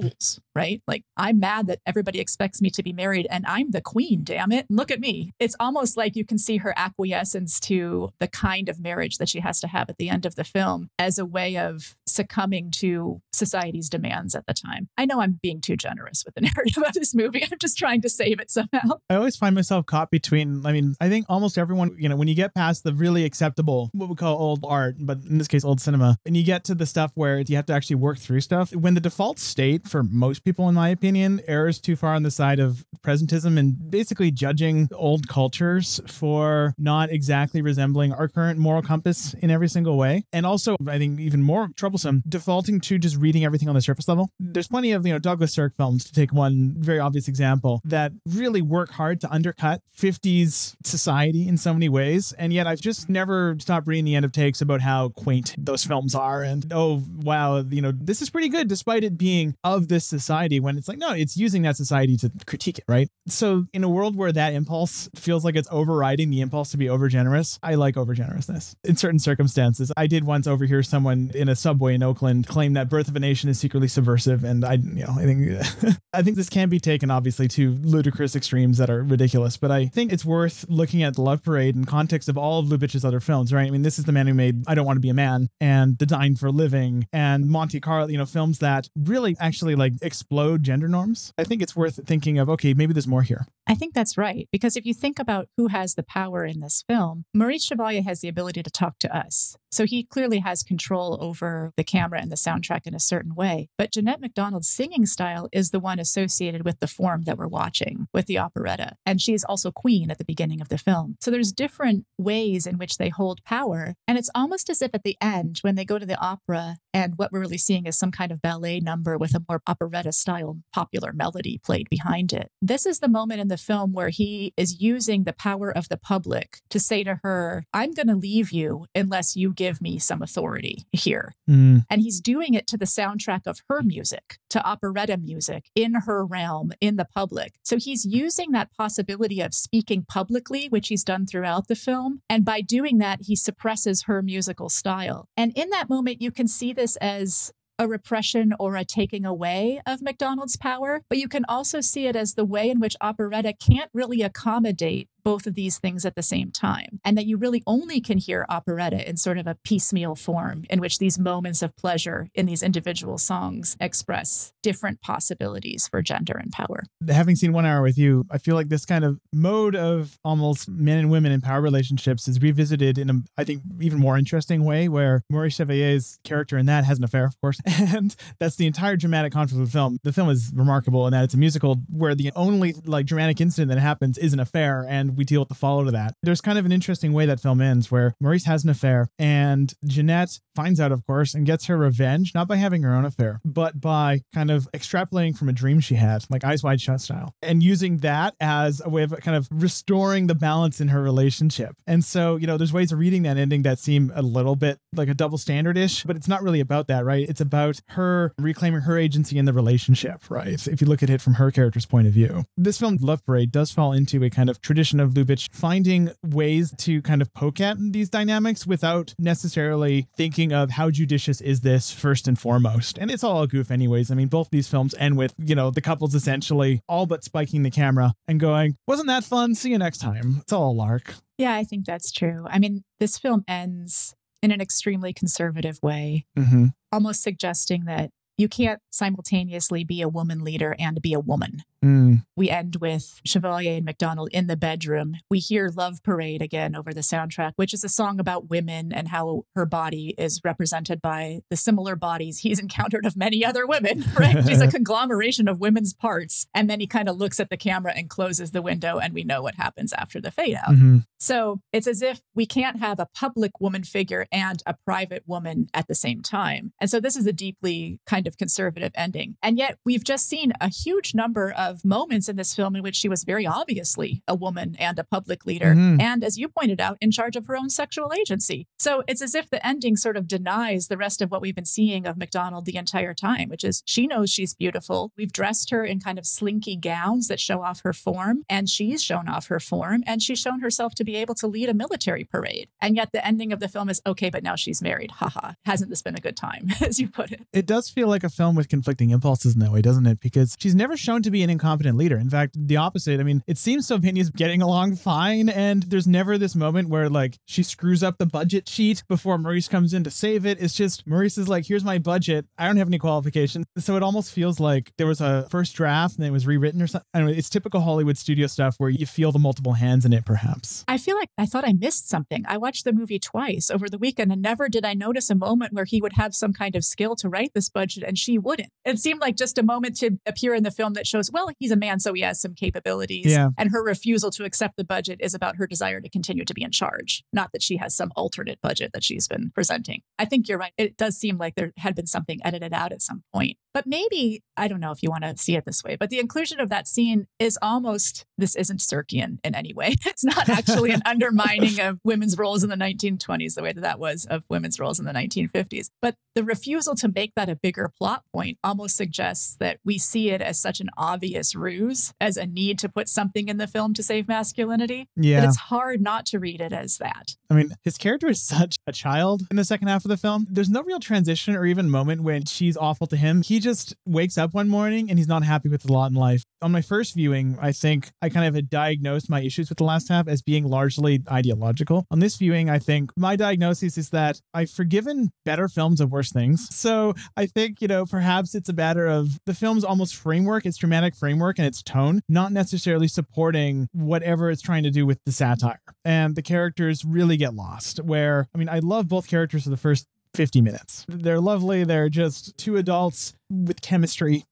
Right? Like, I'm mad that everybody expects me to be married and I'm the queen, damn it. Look at me. It's almost like you can see her acquiescence to the kind of marriage that she has to have at the end of the film as a way of succumbing to society's demands at the time. I know I'm being too generous with the narrative of this movie. I'm just trying to save it somehow. I always find myself caught between, I mean, I think almost everyone, you know, when you get past the really acceptable, what we call old art, but in this case, old cinema, and you get to the stuff where you have to actually work through stuff, when the default state for most people, in my opinion, errs too far on the side of presentism and basically judging old cultures for not exactly resembling our current moral compass in every single way. And also, I think even more troublesome, defaulting to just reading everything on the surface level. There's plenty of, you know, Douglas Sirk films, to take one very obvious example, that really work hard to undercut 50s society in so many ways. And yet I've just never stopped reading the end of takes about how quaint those films are. And, oh, wow, you know, this is pretty good despite it being of this society, when it's like, no, it's using that society to critique it, right? So in a world where that impulse feels like it's overriding the impulse to be overgenerous, I like overgenerousness in certain circumstances. I did once overhear someone in a subway in Oakland claim that Birth of a Nation is secretly subversive, and I think this can be taken obviously to ludicrous extremes that are ridiculous, but I think it's worth looking at The Love Parade in context of all of Lubitsch's other films, right? I mean, this is the man who made I Don't Want to Be a Man and The Dine for a Living and Monte Carlo, you know, films that really actually like explode gender norms. I think it's worth thinking of, okay, maybe there's more here. I think that's right. Because if you think about who has the power in this film, Maurice Chevalier has the ability to talk to us. So he clearly has control over the camera and the soundtrack in a certain way. But Jeanette MacDonald's singing style is the one associated with the form that we're watching, with the operetta. And she is also queen at the beginning of the film. So there's different ways in which they hold power. And it's almost as if at the end, when they go to the opera, and what we're really seeing is some kind of ballet number with a more operetta style popular melody played behind it. This is the moment in the film where he is using the power of the public to say to her, I'm going to leave you unless you give me some authority here. And he's doing it to the soundtrack of her music, to operetta music in her realm, in the public. So he's using that possibility of speaking publicly, which he's done throughout the film. And by doing that, he suppresses her musical style. And in that moment, you can see this as a repression or a taking away of MacDonald's power, but you can also see it as the way in which operetta can't really accommodate both of these things at the same time, and that you really only can hear operetta in sort of a piecemeal form in which these moments of pleasure in these individual songs express different possibilities for gender and power. Having seen One Hour With You, I feel like this kind of mode of almost men and women in power relationships is revisited in a, I think, even more interesting way, where Maurice Chevalier's character in that has an affair, of course, and that's the entire dramatic conflict of the film. The film is remarkable in that it's a musical where the only like dramatic incident that happens is an affair, and we deal with the follow to that. There's kind of an interesting way that film ends where Maurice has an affair and Jeanette finds out, of course, and gets her revenge, not by having her own affair, but by kind of extrapolating from a dream she had, like Eyes Wide Shut style, and using that as a way of kind of restoring the balance in her relationship. And so, you know, there's ways of reading that ending that seem a little bit like a double standard-ish, but it's not really about that, right? It's about her reclaiming her agency in the relationship, right? If you look at it from her character's point of view. This film, Love Parade, does fall into a kind of tradition of Lubitsch finding ways to kind of poke at these dynamics without necessarily thinking of how judicious is this first and foremost. And it's all a goof anyways. I mean, both these films end with, you know, the couples essentially all but spiking the camera and going, wasn't that fun? See you next time. It's all a lark. Yeah, I think that's true. I mean, this film ends in an extremely conservative way, almost suggesting that you can't simultaneously be a woman leader and be a woman. We end with Chevalier and MacDonald in the bedroom. We hear Love Parade again over the soundtrack, which is a song about women and how her body is represented by the similar bodies he's encountered of many other women, right? She's a conglomeration of women's parts. And then he kind of looks at the camera and closes the window, and we know what happens after the fade out. So it's as if we can't have a public woman figure and a private woman at the same time. And so this is a deeply kind of conservative ending. And yet we've just seen a huge number of moments in this film in which she was very obviously a woman and a public leader. And as you pointed out, in charge of her own sexual agency. So it's as if the ending sort of denies the rest of what we've been seeing of MacDonald the entire time, which is she knows she's beautiful. We've dressed her in kind of slinky gowns that show off her form, and she's shown off her form, and she's shown herself to be able to lead a military parade. And yet the ending of the film is, okay, but now she's married. Haha. Hasn't this been a good time, as you put it? It does feel like a film with conflicting impulses in that way, doesn't it? Because she's never shown to be an incompetent leader. In fact, the opposite. I mean, it seems Sylvania's getting along fine, and there's never this moment where like she screws up the budget sheet before Maurice comes in to save it. It's just Maurice is like, here's my budget. I don't have any qualifications. So it almost feels like there was a first draft and it was rewritten or something. Anyway, it's typical Hollywood studio stuff where you feel the multiple hands in it, perhaps. I feel like I thought I missed something. I watched the movie twice over the weekend, and never did I notice a moment where he would have some kind of skill to write this budget and she wouldn't. It seemed like just a moment to appear in the film that shows, well, he's a man, so he has some capabilities. Yeah. And her refusal to accept the budget is about her desire to continue to be in charge, not that she has some alternate budget that she's been presenting. I think you're right. It does seem like there had been something edited out at some point. But maybe, I don't know if you want to see it this way, but the inclusion of that scene is almost, this isn't Circean in any way. It's not actually an undermining of women's roles in the 1920s, the way that was of women's roles in the 1950s. But the refusal to make that a bigger plot point almost suggests that we see it as such an obvious ruse, as a need to put something in the film to save masculinity. Yeah. But it's hard not to read it as that. I mean, his character is such a child in the second half of the film. There's no real transition or even moment when she's awful to him. He just wakes up one morning and he's not happy with the lot in life. On my first viewing, I think I kind of had diagnosed my issues with the last half as being largely ideological. On this viewing, I think my diagnosis is that I've forgiven better films of worse things. So I think, you know, perhaps it's a matter of the film's almost framework, its dramatic framework and its tone, not necessarily supporting whatever it's trying to do with the satire. And the characters really get lost, where, I mean, I love both characters for the first 50 minutes. They're lovely. They're just two adults with chemistry.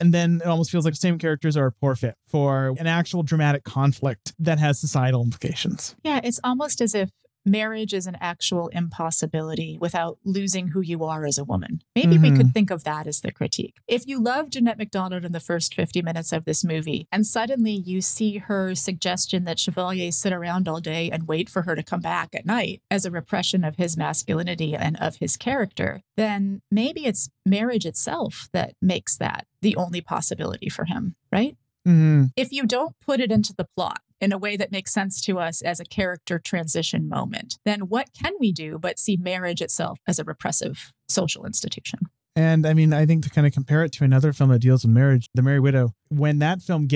And then it almost feels like the same characters are a poor fit for an actual dramatic conflict that has societal implications. Yeah, it's almost as if marriage is an actual impossibility without losing who you are as a woman. Maybe we could think of that as the critique. If you love Jeanette MacDonald in the first 50 minutes of this movie, and suddenly you see her suggestion that Chevalier sit around all day and wait for her to come back at night as a repression of his masculinity and of his character, then maybe it's marriage itself that makes that the only possibility for him, right? If you don't put it into the plot in a way that makes sense to us as a character transition moment, then what can we do but see marriage itself as a repressive social institution? And I mean, I think to kind of compare it to another film that deals with marriage, The Merry Widow, when that film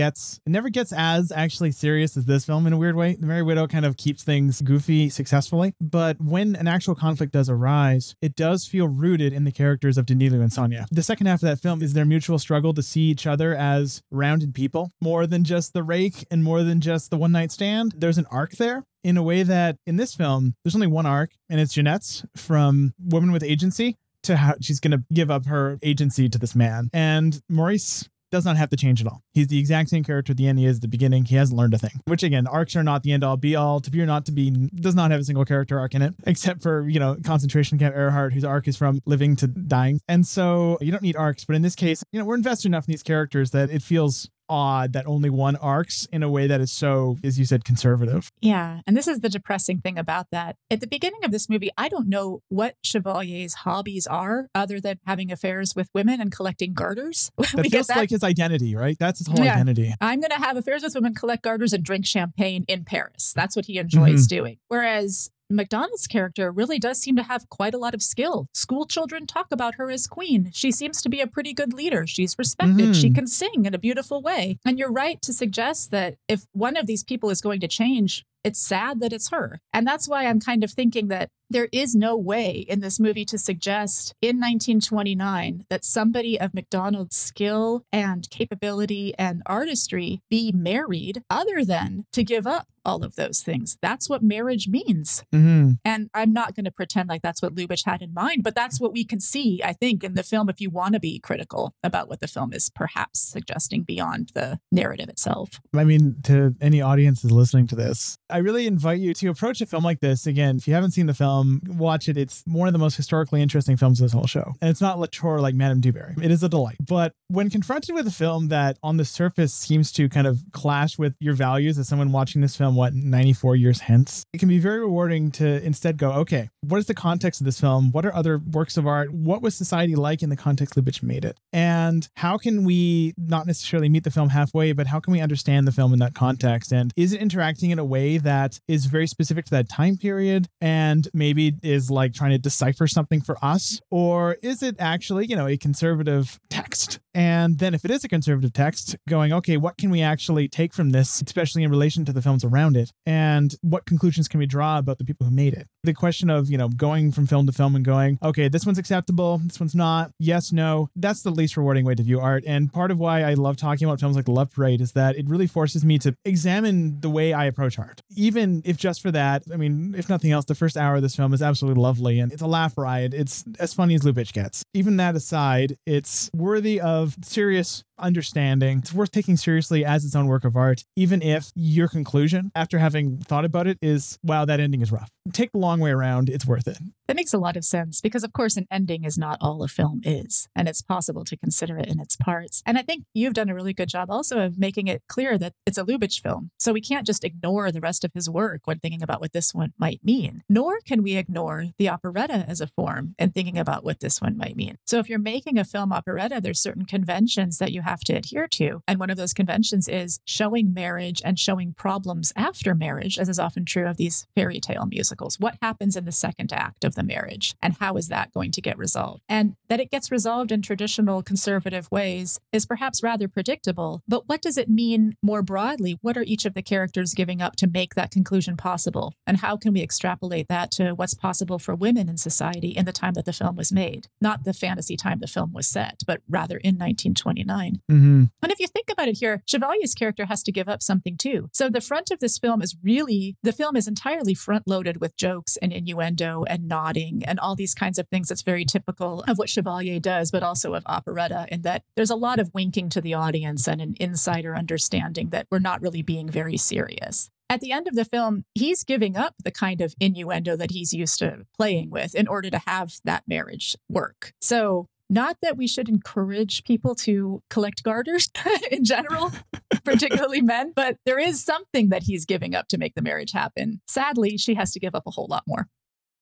never gets as actually serious as this film in a weird way. The Merry Widow kind of keeps things goofy successfully. But when an actual conflict does arise, it does feel rooted in the characters of Danilo and Sonia. The second half of that film is their mutual struggle to see each other as rounded people, more than just the rake and more than just the one night stand. There's an arc there in a way that in this film, there's only one arc, and it's Jeanette's from Woman with Agency to how she's going to give up her agency to this man. And Maurice does not have to change at all. He's the exact same character at the end he is at the beginning. He hasn't learned a thing, which again, arcs are not the end all be all. To Be or Not to Be does not have a single character arc in it, except for, you know, concentration camp Earhart, whose arc is from living to dying. And so you don't need arcs, but in this case, you know, we're invested enough in these characters that it feels odd that only one arcs in a way that is so, as you said, conservative. Yeah. And this is the depressing thing about that. At the beginning of this movie, I don't know what Chevalier's hobbies are other than having affairs with women and collecting garters. That feels like his identity, right? That's his whole identity. I'm going to have affairs with women, collect garters, and drink champagne in Paris. That's what he enjoys doing. Whereas MacDonald's character really does seem to have quite a lot of skill. School children talk about her as queen. She seems to be a pretty good leader. She's respected. Mm-hmm. She can sing in a beautiful way. And you're right to suggest that if one of these people is going to change, it's sad that it's her. And that's why I'm kind of thinking that there is no way in this movie to suggest in 1929 that somebody of MacDonald's skill and capability and artistry be married other than to give up all of those things. That's what marriage means. Mm-hmm. And I'm not going to pretend like that's what Lubitsch had in mind, but that's what we can see, I think, in the film, if you want to be critical about what the film is perhaps suggesting beyond the narrative itself. I mean, to any audiences listening to this, I really invite you to approach a film like this. Again, if you haven't seen the film, watch it. It's one of the most historically interesting films of this whole show. And it's not Latour like Madame Dubarry. It is a delight. But when confronted with a film that on the surface seems to kind of clash with your values as someone watching this film, 94 years hence, it can be very rewarding to instead go, okay, what is the context of this film? What are other works of art? What was society like in the context Lubitsch made it? And how can we not necessarily meet the film halfway, but how can we understand the film in that context? And is it interacting in a way that is very specific to that time period and maybe is like trying to decipher something for us? Or is it actually, you know, a conservative text? And then if it is a conservative text, going, okay, what can we actually take from this, especially in relation to the films around it? And what conclusions can we draw about the people who made it? The question of, you know, going from film to film and going, okay, this one's acceptable, this one's not, yes, no, that's the least rewarding way to view art. And part of why I love talking about films like The Love Parade is that it really forces me to examine the way I approach art. Even if just for that, I mean, if nothing else, the first hour of this film is absolutely lovely and it's a laugh riot. It's as funny as Lubitsch gets. Even that aside, it's worthy of serious understanding. It's worth taking seriously as its own work of art, even if your conclusion after having thought about it is, wow, that ending is rough. Take the long way around. It's worth it. That makes a lot of sense because, of course, an ending is not all a film is, and it's possible to consider it in its parts. And I think you've done a really good job also of making it clear that it's a Lubitsch film. So we can't just ignore the rest of his work when thinking about what this one might mean, nor can we ignore the operetta as a form and thinking about what this one might mean. So if you're making a film operetta, there's certain conventions that you have to adhere to. And one of those conventions is showing marriage and showing problems after marriage, as is often true of these fairy tale musicals. What happens in the second act of the marriage and how is that going to get resolved? And that it gets resolved in traditional conservative ways is perhaps rather predictable, but what does it mean more broadly? What are each of the characters giving up to make that conclusion possible? And how can we extrapolate that to what's possible for women in society in the time that the film was made? Not the fantasy time the film was set, but rather in 1929. Mm-hmm. And if you think about it here, Chevalier's character has to give up something too. So the front of this film is really, the film is entirely front loaded with jokes and innuendo and nodding and all these kinds of things that's very typical of what Chevalier does, but also of operetta, in that there's a lot of winking to the audience and an insider understanding that we're not really being very serious. At the end of the film, he's giving up the kind of innuendo that he's used to playing with in order to have that marriage work. So not that we should encourage people to collect garters in general, particularly men, but there is something that he's giving up to make the marriage happen. Sadly, she has to give up a whole lot more.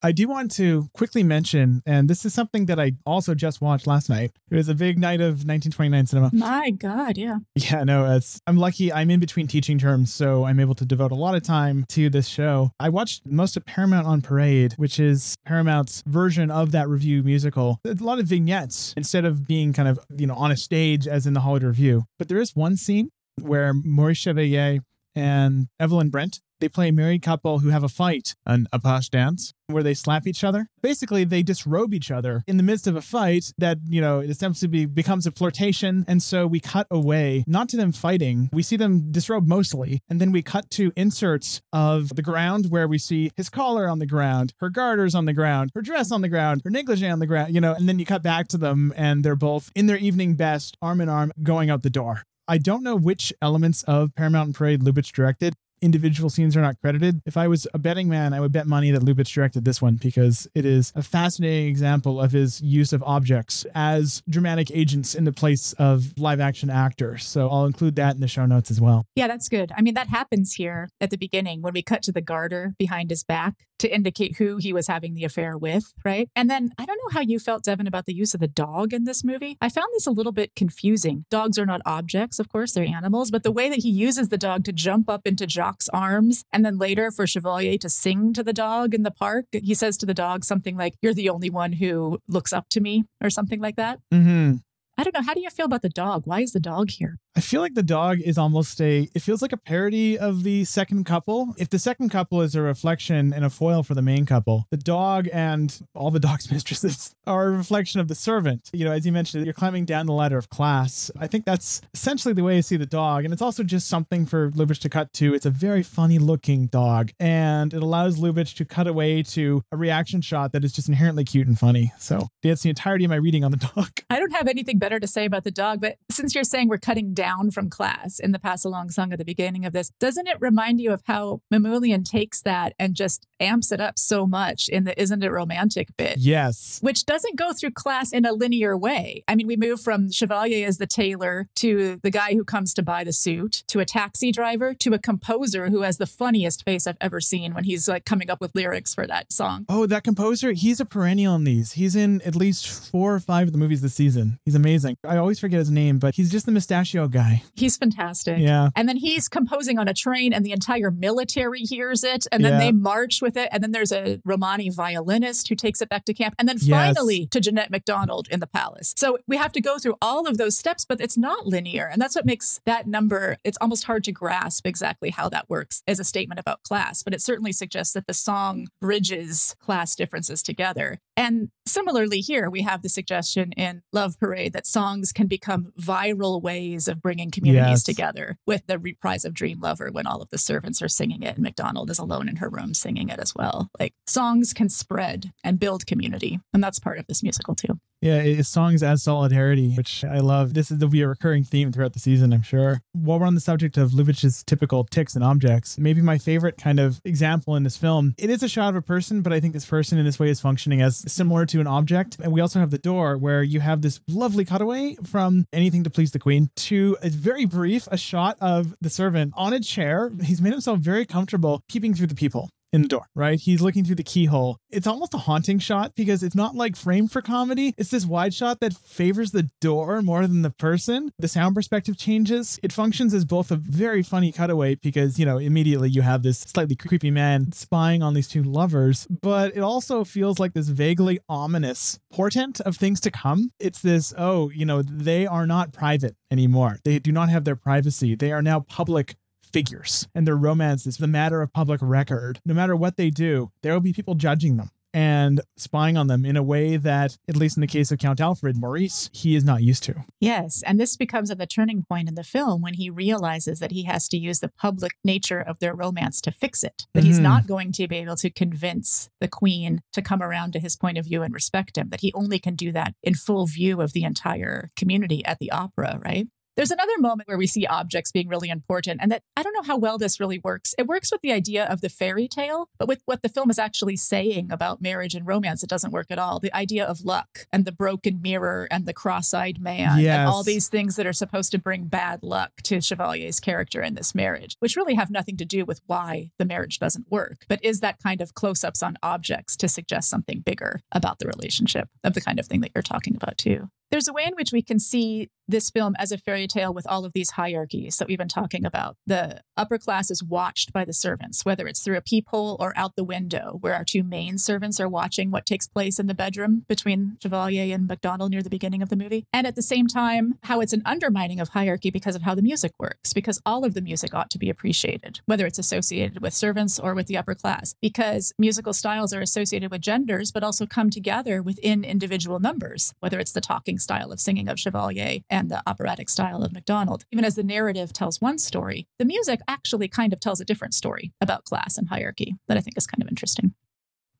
I do want to quickly mention, and this is something that I also just watched last night. It was a big night of 1929 cinema. My God, yeah. Yeah, no, I'm lucky I'm in between teaching terms, so I'm able to devote a lot of time to this show. I watched most of Paramount on Parade, which is Paramount's version of that review musical. A lot of vignettes instead of being kind of, you know, on a stage as in the Hollywood Review. But there is one scene where Maurice Chevalier and Evelyn Brent, they play a married couple who have a fight, an apache dance, where they slap each other. Basically, they disrobe each other in the midst of a fight that, you know, it essentially becomes a flirtation. And so we cut away, not to them fighting. We see them disrobe mostly. And then we cut to inserts of the ground where we see his collar on the ground, her garters on the ground, her dress on the ground, her negligee on the ground, you know, and then you cut back to them and they're both in their evening best, arm in arm, going out the door. I don't know which elements of Paramount and Parade Lubitsch directed. Individual scenes are not credited. If I was a betting man, I would bet money that Lubitsch directed this one because it is a fascinating example of his use of objects as dramatic agents in the place of live action actors. So I'll include that in the show notes as well. Yeah, that's good. I mean, that happens here at the beginning when we cut to the garter behind his back to indicate who he was having the affair with, right? And then I don't know how you felt, Devin, about the use of the dog in this movie. I found this a little bit confusing. Dogs are not objects, of course, they're animals, but the way that he uses the dog to jump up into Jacques' arms and then later for Chevalier to sing to the dog in the park, he says to the dog something like, "You're the only one who looks up to me," or something like that. Mm-hmm. I don't know. How do you feel about the dog? Why is the dog here? I feel like the dog is almost it feels like a parody of the second couple. If the second couple is a reflection and a foil for the main couple, the dog and all the dog's mistresses are a reflection of the servant. You know, as you mentioned, you're climbing down the ladder of class. I think that's essentially the way I see the dog. And it's also just something for Lubitsch to cut to. It's a very funny looking dog. And it allows Lubitsch to cut away to a reaction shot that is just inherently cute and funny. So that's the entirety of my reading on the dog. I don't have anything better to say about the dog, but since you're saying we're cutting down from class in the pass-along song at the beginning of this, doesn't it remind you of how Mamoulian takes that and just amps it up so much in the Isn't It Romantic bit? Yes. Which doesn't go through class in a linear way. I mean, we move from Chevalier as the tailor to the guy who comes to buy the suit, to a taxi driver, to a composer who has the funniest face I've ever seen when he's like coming up with lyrics for that song. Oh, that composer, he's a perennial in these. He's in at least 4 or 5 of the movies this season. He's amazing. I always forget his name, but he's just the mustachio guy. He's fantastic. Yeah. And then he's composing on a train and the entire military hears it. And then they march with it. And then there's a Romani violinist who takes it back to camp. And then finally to Jeanette MacDonald in the palace. So we have to go through all of those steps, but it's not linear. And that's what makes that number, it's almost hard to grasp exactly how that works as a statement about class. But it certainly suggests that the song bridges class differences together. And similarly here, we have the suggestion in Love Parade that songs can become viral ways of bringing communities together with the reprise of Dream Lover when all of the servants are singing it and MacDonald is alone in her room singing it as well. Like songs can spread and build community. And that's part of this musical too. Yeah, it's songs as solidarity, which I love. This will be a recurring theme throughout the season, I'm sure. While we're on the subject of Lubitsch's typical tics and objects, maybe my favorite kind of example in this film, it is a shot of a person, but I think this person in this way is functioning as similar to an object. And we also have the door where you have this lovely cutaway from Anything to Please the Queen to a very brief, a shot of the servant on a chair. He's made himself very comfortable peeping through the people in the door, right? He's looking through the keyhole. It's almost a haunting shot because it's not like framed for comedy. It's this wide shot that favors the door more than the person. The sound perspective changes. It functions as both a very funny cutaway because, you know, immediately you have this slightly creepy man spying on these two lovers, but it also feels like this vaguely ominous portent of things to come. It's this, oh, you know, they are not private anymore. They do not have their privacy. They are now public figures, and their romance is the matter of public record. No matter what they do, there will be people judging them and spying on them in a way that, at least in the case of Count Alfred, Maurice, he is not used to. Yes, and this becomes at the turning point in the film when he realizes that he has to use the public nature of their romance to fix it, that he's not going to be able to convince the queen to come around to his point of view and respect him, that he only can do that in full view of the entire community at the opera, right? There's another moment where we see objects being really important, and that I don't know how well this really works. It works with the idea of the fairy tale, but with what the film is actually saying about marriage and romance, it doesn't work at all. The idea of luck and the broken mirror and the cross-eyed man and all these things that are supposed to bring bad luck to Chevalier's character in this marriage, which really have nothing to do with why the marriage doesn't work, but is that kind of close-ups on objects to suggest something bigger about the relationship, of the kind of thing that you're talking about too. There's a way in which we can see this film as a fairy tale with all of these hierarchies that we've been talking about. The upper class is watched by the servants, whether it's through a peephole or out the window, where our two main servants are watching what takes place in the bedroom between Chevalier and MacDonald near the beginning of the movie. And at the same time, how it's an undermining of hierarchy because of how the music works, because all of the music ought to be appreciated, whether it's associated with servants or with the upper class, because musical styles are associated with genders, but also come together within individual numbers, whether it's the talking style of singing of Chevalier and the operatic style of MacDonald. Even as the narrative tells one story, the music actually kind of tells a different story about class and hierarchy that I think is kind of interesting.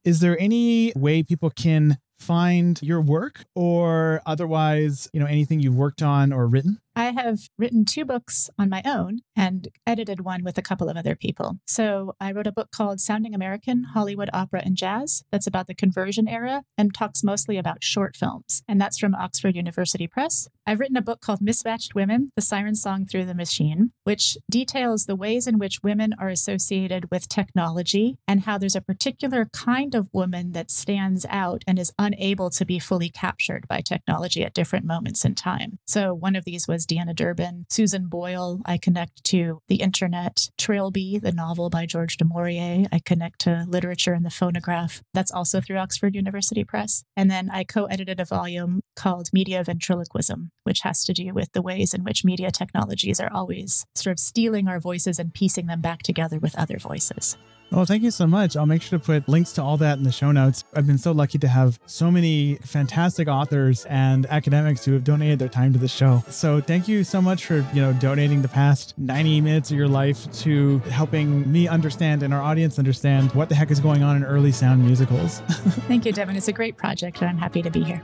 Is there any way people can find your work or otherwise, you know, anything you've worked on or written? I have written 2 books on my own and edited one with a couple of other people. So I wrote a book called Sounding American, Hollywood, Opera, and Jazz that's about the conversion era and talks mostly about short films. And that's from Oxford University Press. I've written a book called Mismatched Women, The Siren Song Through the Machine, which details the ways in which women are associated with technology and how there's a particular kind of woman that stands out and is unable to be fully captured by technology at different moments in time. So one of these was Deanna Durbin, Susan Boyle, I connect to the internet, Trilby, the novel by George du Maurier, I connect to literature and the phonograph. That's also through Oxford University Press. And then I co-edited a volume called Media Ventriloquism, which has to do with the ways in which media technologies are always sort of stealing our voices and piecing them back together with other voices. Well, thank you so much. I'll make sure to put links to all that in the show notes. I've been so lucky to have so many fantastic authors and academics who have donated their time to the show. So thank you so much for, you know, donating the past 90 minutes of your life to helping me understand and our audience understand what the heck is going on in early sound musicals. Thank you, Devin. It's a great project, and I'm happy to be here.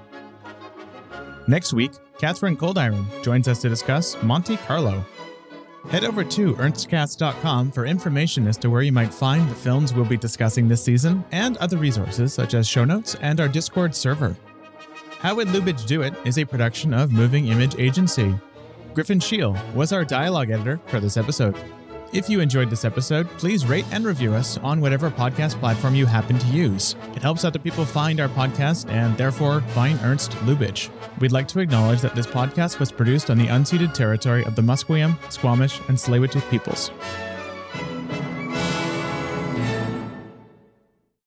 Next week, Catherine Coldiron joins us to discuss Monte Carlo. Head over to ernstcast.com for information as to where you might find the films we'll be discussing this season and other resources such as show notes and our Discord server. How Would Lubitsch Do It is a production of Moving Image Agency. Griffin Scheel was our dialogue editor for this episode. If you enjoyed this episode, please rate and review us on whatever podcast platform you happen to use. It helps other people find our podcast and therefore find Ernst Lubitsch. We'd like to acknowledge that this podcast was produced on the unceded territory of the Musqueam, Squamish, and Tsleil-Waututh peoples.